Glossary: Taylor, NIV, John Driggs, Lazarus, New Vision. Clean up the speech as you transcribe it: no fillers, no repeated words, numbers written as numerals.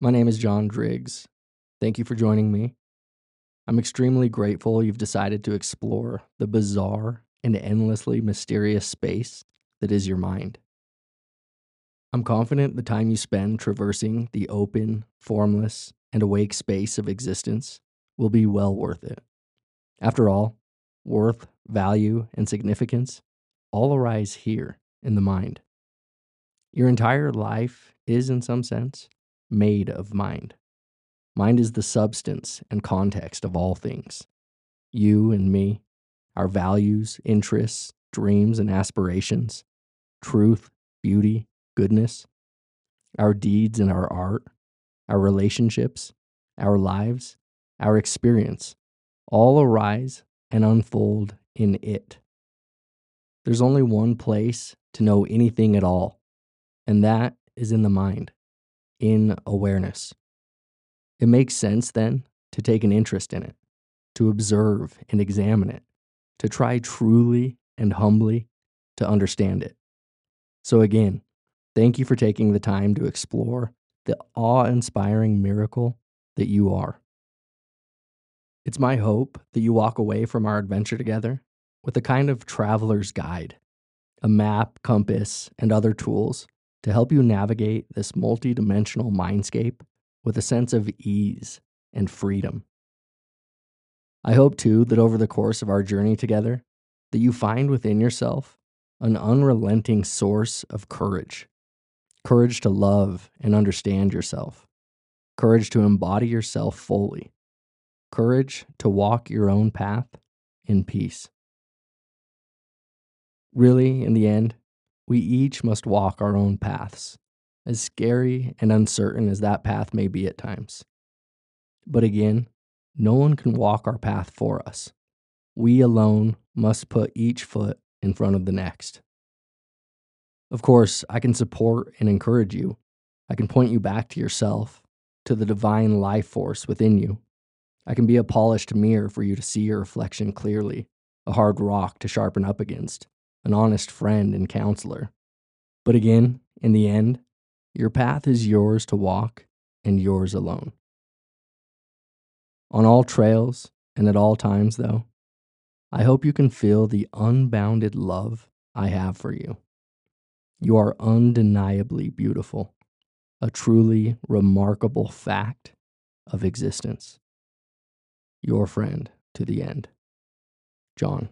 My name is John Driggs. Thank you for joining me. I'm extremely grateful you've decided to explore the bizarre and endlessly mysterious space that is your mind. I'm confident the time you spend traversing the open, formless, and awake space of existence will be well worth it. After all, worth, value, and significance all arise here in the mind. Your entire life is, in some sense, made of mind. Mind is the substance and context of all things. You and me, our values, interests, dreams, and aspirations, truth, beauty, goodness, our deeds and our art, our relationships, our lives, our experience, all arise and unfold in it. There's only one place to know anything at all, and that is in the mind, in awareness. It makes sense, then, to take an interest in it, to observe and examine it, to try truly and humbly to understand it. So again, thank you for taking the time to explore the awe-inspiring miracle that you are. It's my hope that you walk away from our adventure together with a kind of traveler's guide, a map, compass, and other tools to help you navigate this multidimensional mindscape with a sense of ease and freedom. I hope, too, that over the course of our journey together, that you find within yourself an unrelenting source of courage. Courage to love and understand yourself. Courage to embody yourself fully. Courage to walk your own path in peace. Really, in the end, we each must walk our own paths, as scary and uncertain as that path may be at times. But again, no one can walk our path for us. We alone must put each foot in front of the next. Of course, I can support and encourage you. I can point you back to yourself, to the divine life force within you. I can be a polished mirror for you to see your reflection clearly, a hard rock to sharpen up against, an honest friend and counselor. But again, in the end, your path is yours to walk and yours alone. On all trails and at all times, though, I hope you can feel the unbounded love I have for you. You are undeniably beautiful, a truly remarkable fact of existence. Your friend to the end, John.